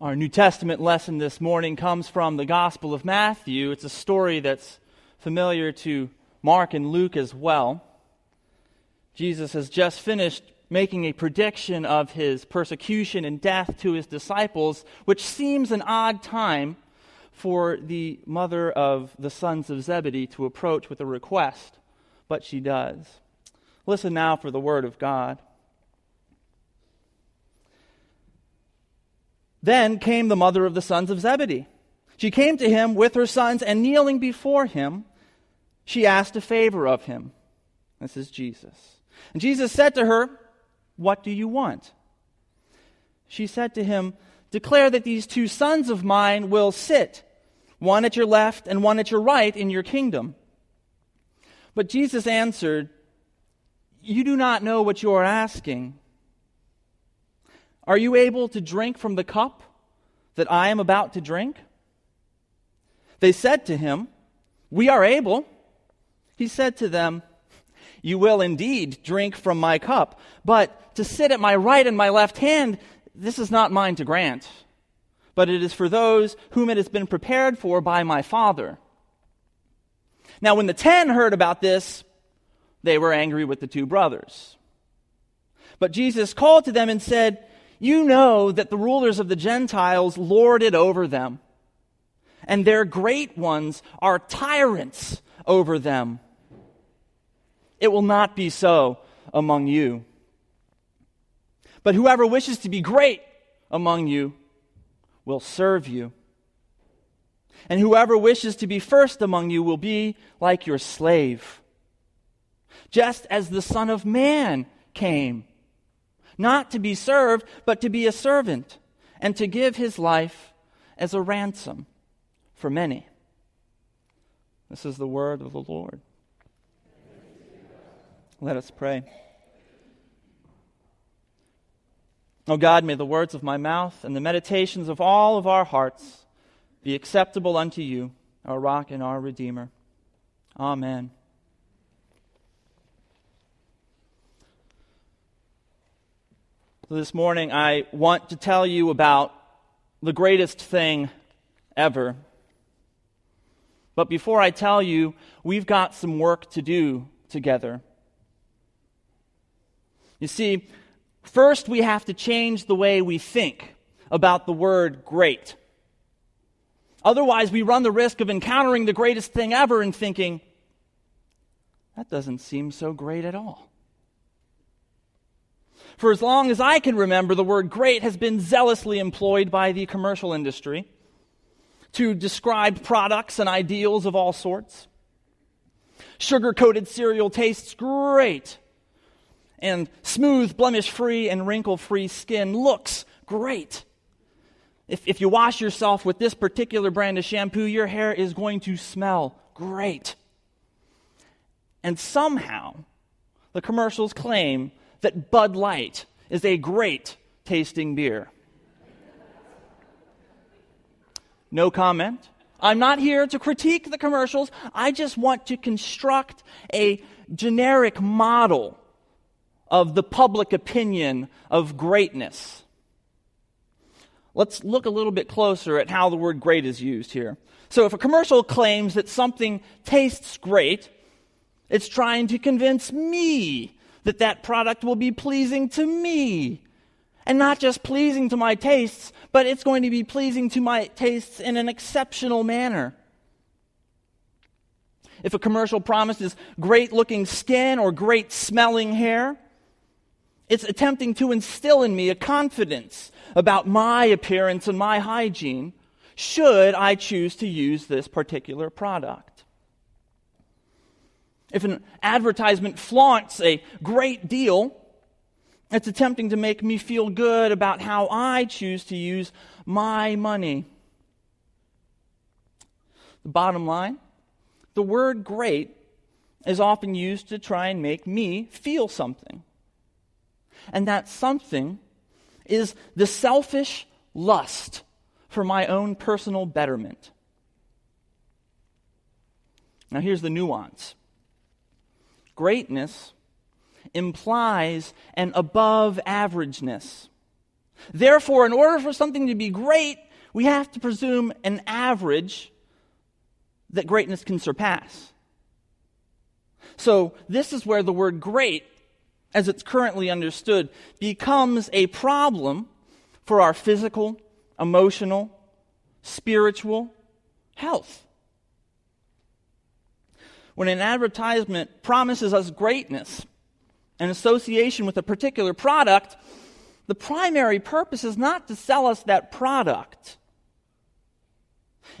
Our New Testament lesson this morning comes from the Gospel of Matthew. It's a story that's familiar to Mark and Luke as well. Jesus has just finished making a prediction of his persecution and death to his disciples, which seems an odd time for the mother of the sons of Zebedee to approach with a request, but she does. Listen now for the word of God. Then came the mother of the sons of Zebedee. She came to him with her sons, and kneeling before him, she asked a favor of him. This is Jesus. And Jesus said to her, "What do you want?" She said to him, "Declare that these two sons of mine will sit, one at your left and one at your right in your kingdom." But Jesus answered, "You do not know what you are asking. Are you able to drink from the cup that I am about to drink?" They said to him, "We are able." He said to them, "You will indeed drink from my cup, but to sit at my right and my left hand, this is not mine to grant, but it is for those whom it has been prepared for by my Father." Now when the 10 heard about this, they were angry with the two brothers. But Jesus called to them and said, "You know that the rulers of the Gentiles lord it over them, and their great ones are tyrants over them. It will not be so among you. But whoever wishes to be great among you will serve you. And whoever wishes to be first among you will be like your slave. Just as the Son of Man came, not to be served, but to be a servant, and to give his life as a ransom for many." This is the word of the Lord. Let us pray. O God, may the words of my mouth and the meditations of all of our hearts be acceptable unto you, our rock and our redeemer. Amen. This morning, I want to tell you about the greatest thing ever. But before I tell you, we've got some work to do together. You see, first we have to change the way we think about the word great. Otherwise, we run the risk of encountering the greatest thing ever and thinking, that doesn't seem so great at all. For as long as I can remember, the word great has been zealously employed by the commercial industry to describe products and ideals of all sorts. Sugar-coated cereal tastes great, and smooth, blemish-free, and wrinkle-free skin looks great. If you wash yourself with this particular brand of shampoo, your hair is going to smell great. And somehow, the commercials claim that Bud Light is a great-tasting beer. No comment. I'm not here to critique the commercials. I just want to construct a generic model of the public opinion of greatness. Let's look a little bit closer at how the word great is used here. So if a commercial claims that something tastes great, it's trying to convince me that product will be pleasing to me. And not just pleasing to my tastes, but it's going to be pleasing to my tastes in an exceptional manner. If a commercial promises great-looking skin or great-smelling hair, it's attempting to instill in me a confidence about my appearance and my hygiene, should I choose to use this particular product. If an advertisement flaunts a great deal, it's attempting to make me feel good about how I choose to use my money. The bottom line, the word great is often used to try and make me feel something. And that something is the selfish lust for my own personal betterment. Now here's the nuance. Greatness implies an above-averageness, Therefore, in order for something to be great, we have to presume an average that greatness can surpass. So this is where the word great, as it's currently understood, becomes a problem for our physical, emotional, spiritual health. When an advertisement promises us greatness, an association with a particular product, the primary purpose is not to sell us that product.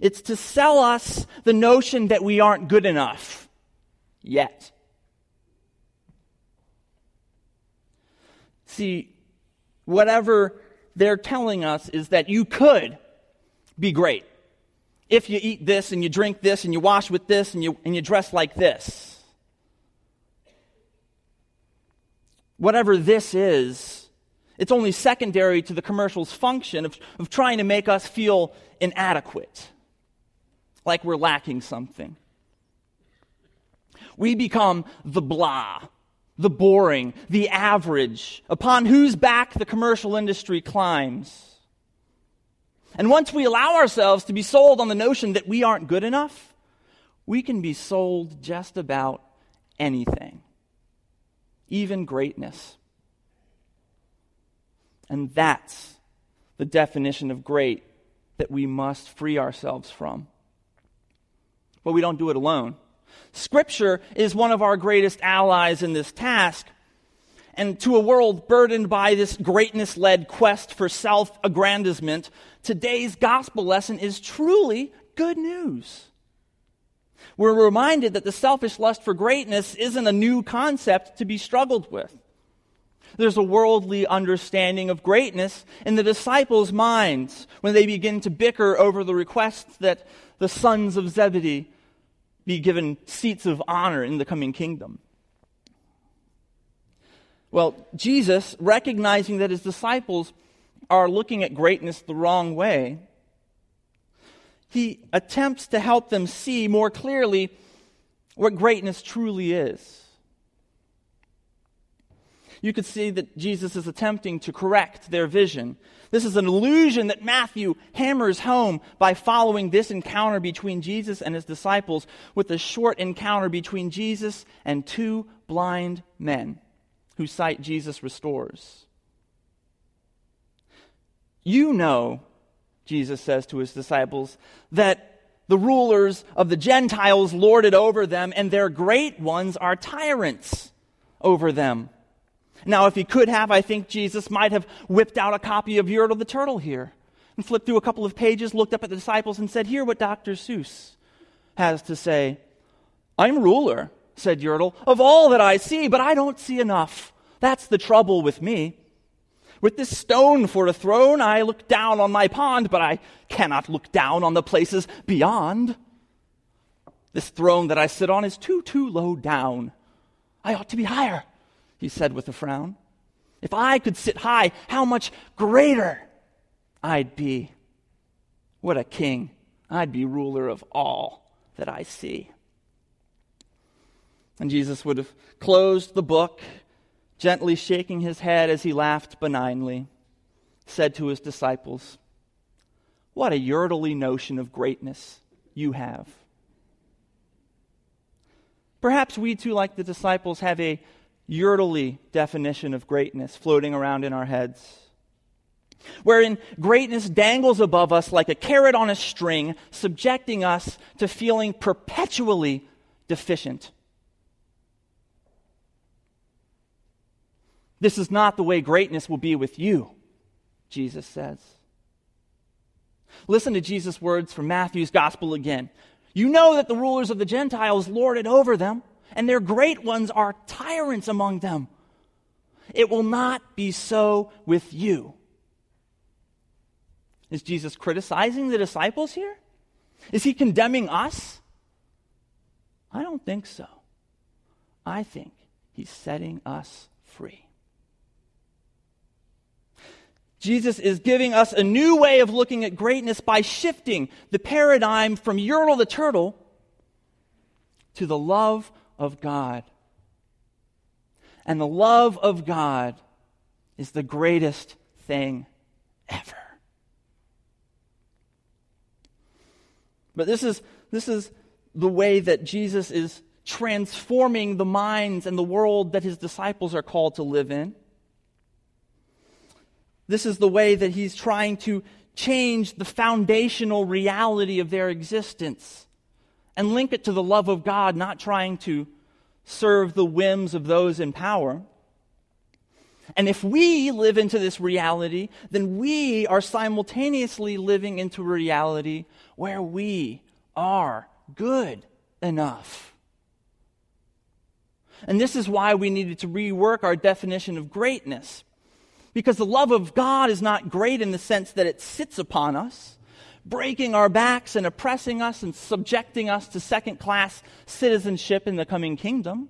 It's to sell us the notion that we aren't good enough yet. See, whatever they're telling us is that you could be great if you eat this and you drink this and you wash with this and you dress like this. Whatever this is, it's only secondary to the commercial's function of trying to make us feel inadequate, like we're lacking something. We become the blah, the boring, the average, upon whose back the commercial industry climbs. And once we allow ourselves to be sold on the notion that we aren't good enough, we can be sold just about anything, even greatness. And that's the definition of great that we must free ourselves from. But we don't do it alone. Scripture is one of our greatest allies in this task. And to a world burdened by this greatness-led quest for self-aggrandizement, today's gospel lesson is truly good news. We're reminded that the selfish lust for greatness isn't a new concept to be struggled with. There's a worldly understanding of greatness in the disciples' minds when they begin to bicker over the request that the sons of Zebedee be given seats of honor in the coming kingdom. Well, Jesus, recognizing that his disciples are looking at greatness the wrong way, he attempts to help them see more clearly what greatness truly is. You could see that Jesus is attempting to correct their vision. This is an illusion that Matthew hammers home by following this encounter between Jesus and his disciples with a short encounter between Jesus and two blind men whose sight Jesus restores. You know, Jesus says to his disciples, that the rulers of the Gentiles lord it over them, and their great ones are tyrants over them. Now, if he could have, I think Jesus might have whipped out a copy of Yertle the Turtle here and flipped through a couple of pages, looked up at the disciples and said, "Hear what Dr. Seuss has to say." "I'm ruler," said Yertle, "of all that I see, but I don't see enough. That's the trouble with me. With this stone for a throne, I look down on my pond, but I cannot look down on the places beyond. This throne that I sit on is too low down. I ought to be higher," he said with a frown. "If I could sit high, how much greater I'd be. What a king. I'd be ruler of all that I see." And Jesus would have closed the book, gently shaking his head as he laughed benignly, said to his disciples, "What a yertly notion of greatness you have." Perhaps we too, like the disciples, have a yertly definition of greatness floating around in our heads, wherein greatness dangles above us like a carrot on a string, subjecting us to feeling perpetually deficient. "This is not the way greatness will be with you," Jesus says. Listen to Jesus' words from Matthew's gospel again. "You know that the rulers of the Gentiles lord it over them, and their great ones are tyrants among them. It will not be so with you." Is Jesus criticizing the disciples here? Is he condemning us? I don't think so. I think he's setting us free. Jesus is giving us a new way of looking at greatness by shifting the paradigm from Yertle the Turtle to the love of God. And the love of God is the greatest thing ever. But this is the way that Jesus is transforming the minds and the world that his disciples are called to live in. This is the way that he's trying to change the foundational reality of their existence and link it to the love of God, not trying to serve the whims of those in power. And if we live into this reality, then we are simultaneously living into a reality where we are good enough. And this is why we needed to rework our definition of greatness. Because the love of God is not great in the sense that it sits upon us, breaking our backs and oppressing us and subjecting us to second-class citizenship in the coming kingdom.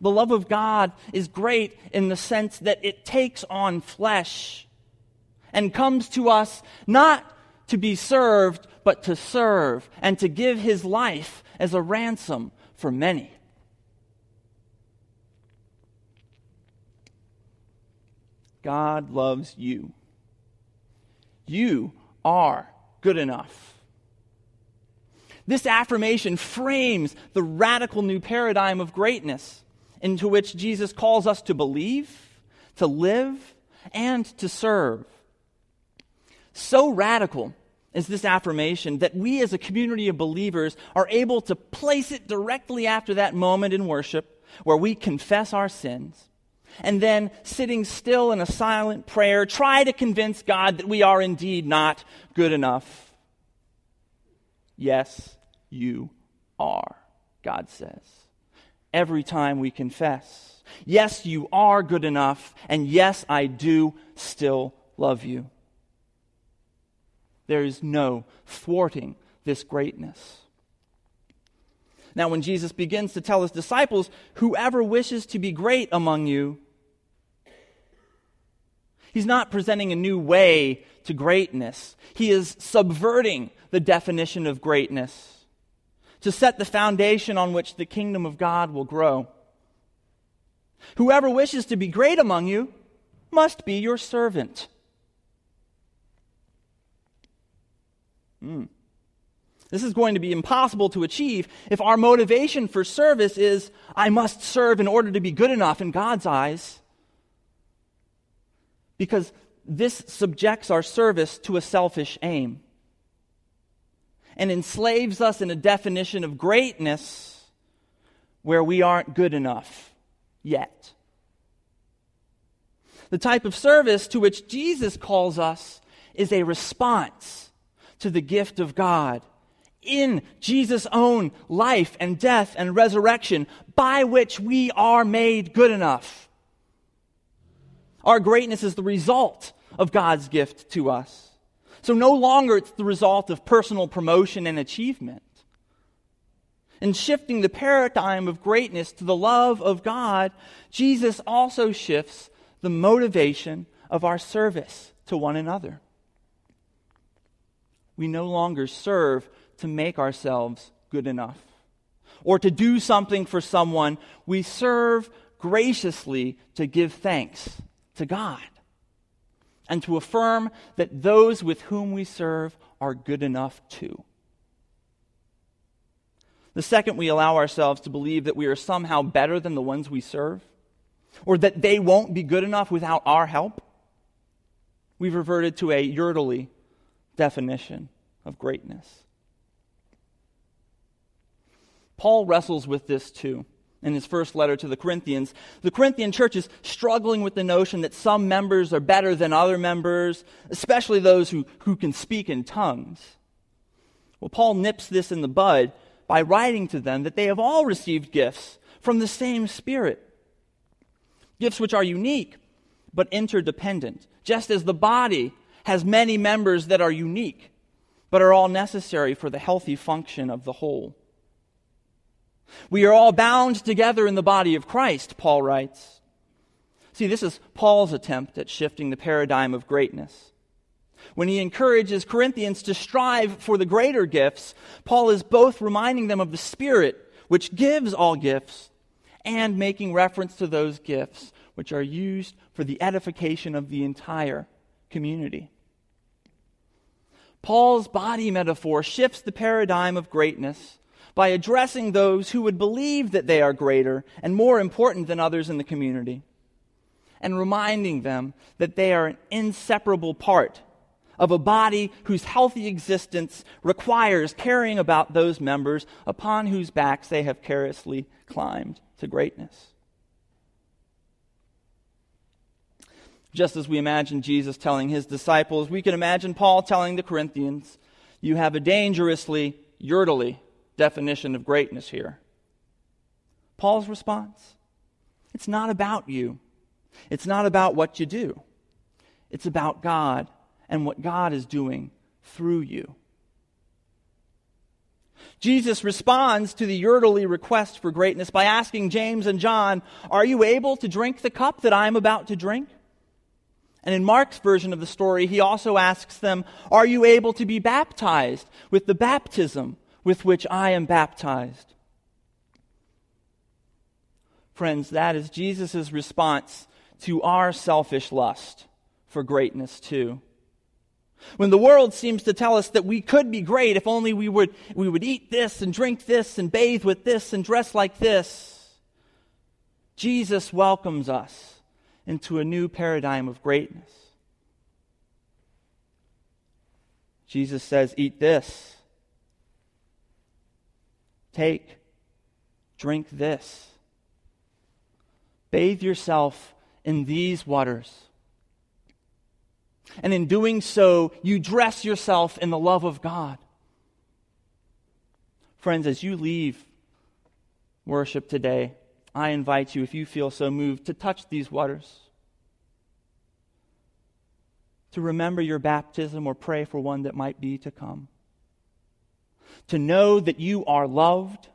The love of God is great in the sense that it takes on flesh and comes to us not to be served, but to serve and to give his life as a ransom for many. God loves you. You are good enough. This affirmation frames the radical new paradigm of greatness into which Jesus calls us to believe, to live, and to serve. So radical is this affirmation that we as a community of believers are able to place it directly after that moment in worship where we confess our sins and then, sitting still in a silent prayer, try to convince God that we are indeed not good enough. Yes, you are, God says. Every time we confess, yes, you are good enough, and yes, I do still love you. There is no thwarting this greatness. Now, when Jesus begins to tell his disciples, whoever wishes to be great among you, he's not presenting a new way to greatness. He is subverting the definition of greatness to set the foundation on which the kingdom of God will grow. Whoever wishes to be great among you must be your servant. This is going to be impossible to achieve if our motivation for service is, I must serve in order to be good enough in God's eyes. Because this subjects our service to a selfish aim and enslaves us in a definition of greatness where we aren't good enough yet. The type of service to which Jesus calls us is a response to the gift of God in Jesus' own life and death and resurrection, by which we are made good enough. Our greatness is the result of God's gift to us. So no longer it's the result of personal promotion and achievement. In shifting the paradigm of greatness to the love of God, Jesus also shifts the motivation of our service to one another. We no longer serve to make ourselves good enough or to do something for someone. We serve graciously to give thanks to God and to affirm that those with whom we serve are good enough too. The second we allow ourselves to believe that we are somehow better than the ones we serve, or that they won't be good enough without our help, we've reverted to a Yertle definition of greatness. Paul wrestles with this too in his first letter to the Corinthians. The Corinthian church is struggling with the notion that some members are better than other members, especially those who can speak in tongues. Well, Paul nips this in the bud by writing to them that they have all received gifts from the same Spirit, gifts which are unique but interdependent, just as the body has many members that are unique but are all necessary for the healthy function of the whole. We are all bound together in the body of Christ, Paul writes. See, this is Paul's attempt at shifting the paradigm of greatness. When he encourages Corinthians to strive for the greater gifts, Paul is both reminding them of the Spirit, which gives all gifts, and making reference to those gifts which are used for the edification of the entire community. Paul's body metaphor shifts the paradigm of greatness by addressing those who would believe that they are greater and more important than others in the community, and reminding them that they are an inseparable part of a body whose healthy existence requires caring about those members upon whose backs they have carelessly climbed to greatness. Just as we imagine Jesus telling his disciples, we can imagine Paul telling the Corinthians, you have a dangerously Yertle definition of greatness here. Paul's response, it's not about you. It's not about what you do. It's about God and what God is doing through you. Jesus responds to the Yertle request for greatness by asking James and John, are you able to drink the cup that I am about to drink? And in Mark's version of the story, he also asks them, are you able to be baptized with the baptism with which I am baptized? Friends, that is Jesus' response to our selfish lust for greatness too. When the world seems to tell us that we could be great if only we would eat this and drink this and bathe with this and dress like this, Jesus welcomes us into a new paradigm of greatness. Jesus says, eat this, take, drink this. Bathe yourself in these waters. And in doing so, you dress yourself in the love of God. Friends, as you leave worship today, I invite you, if you feel so moved, to touch these waters, to remember your baptism or pray for one that might be to come, to know that you are loved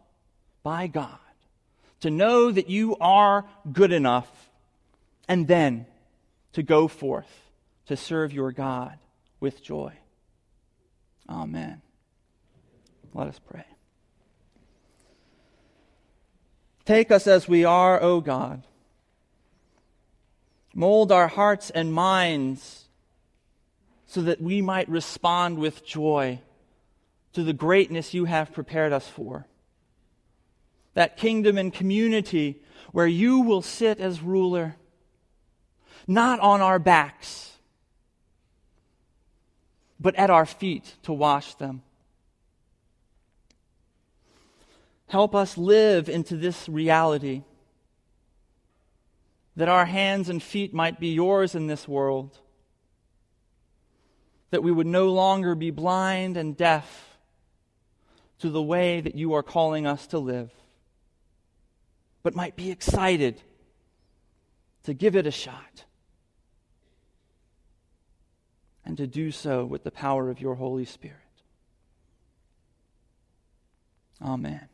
by God, to know that you are good enough, and then to go forth to serve your God with joy. Amen. Let us pray. Take us as we are, O God. Mold our hearts and minds so that we might respond with joy to the greatness you have prepared us for. That kingdom and community where you will sit as ruler, not on our backs, but at our feet to wash them. Help us live into this reality, that our hands and feet might be yours in this world, that we would no longer be blind and deaf to the way that you are calling us to live, but might be excited to give it a shot and to do so with the power of your Holy Spirit. Amen.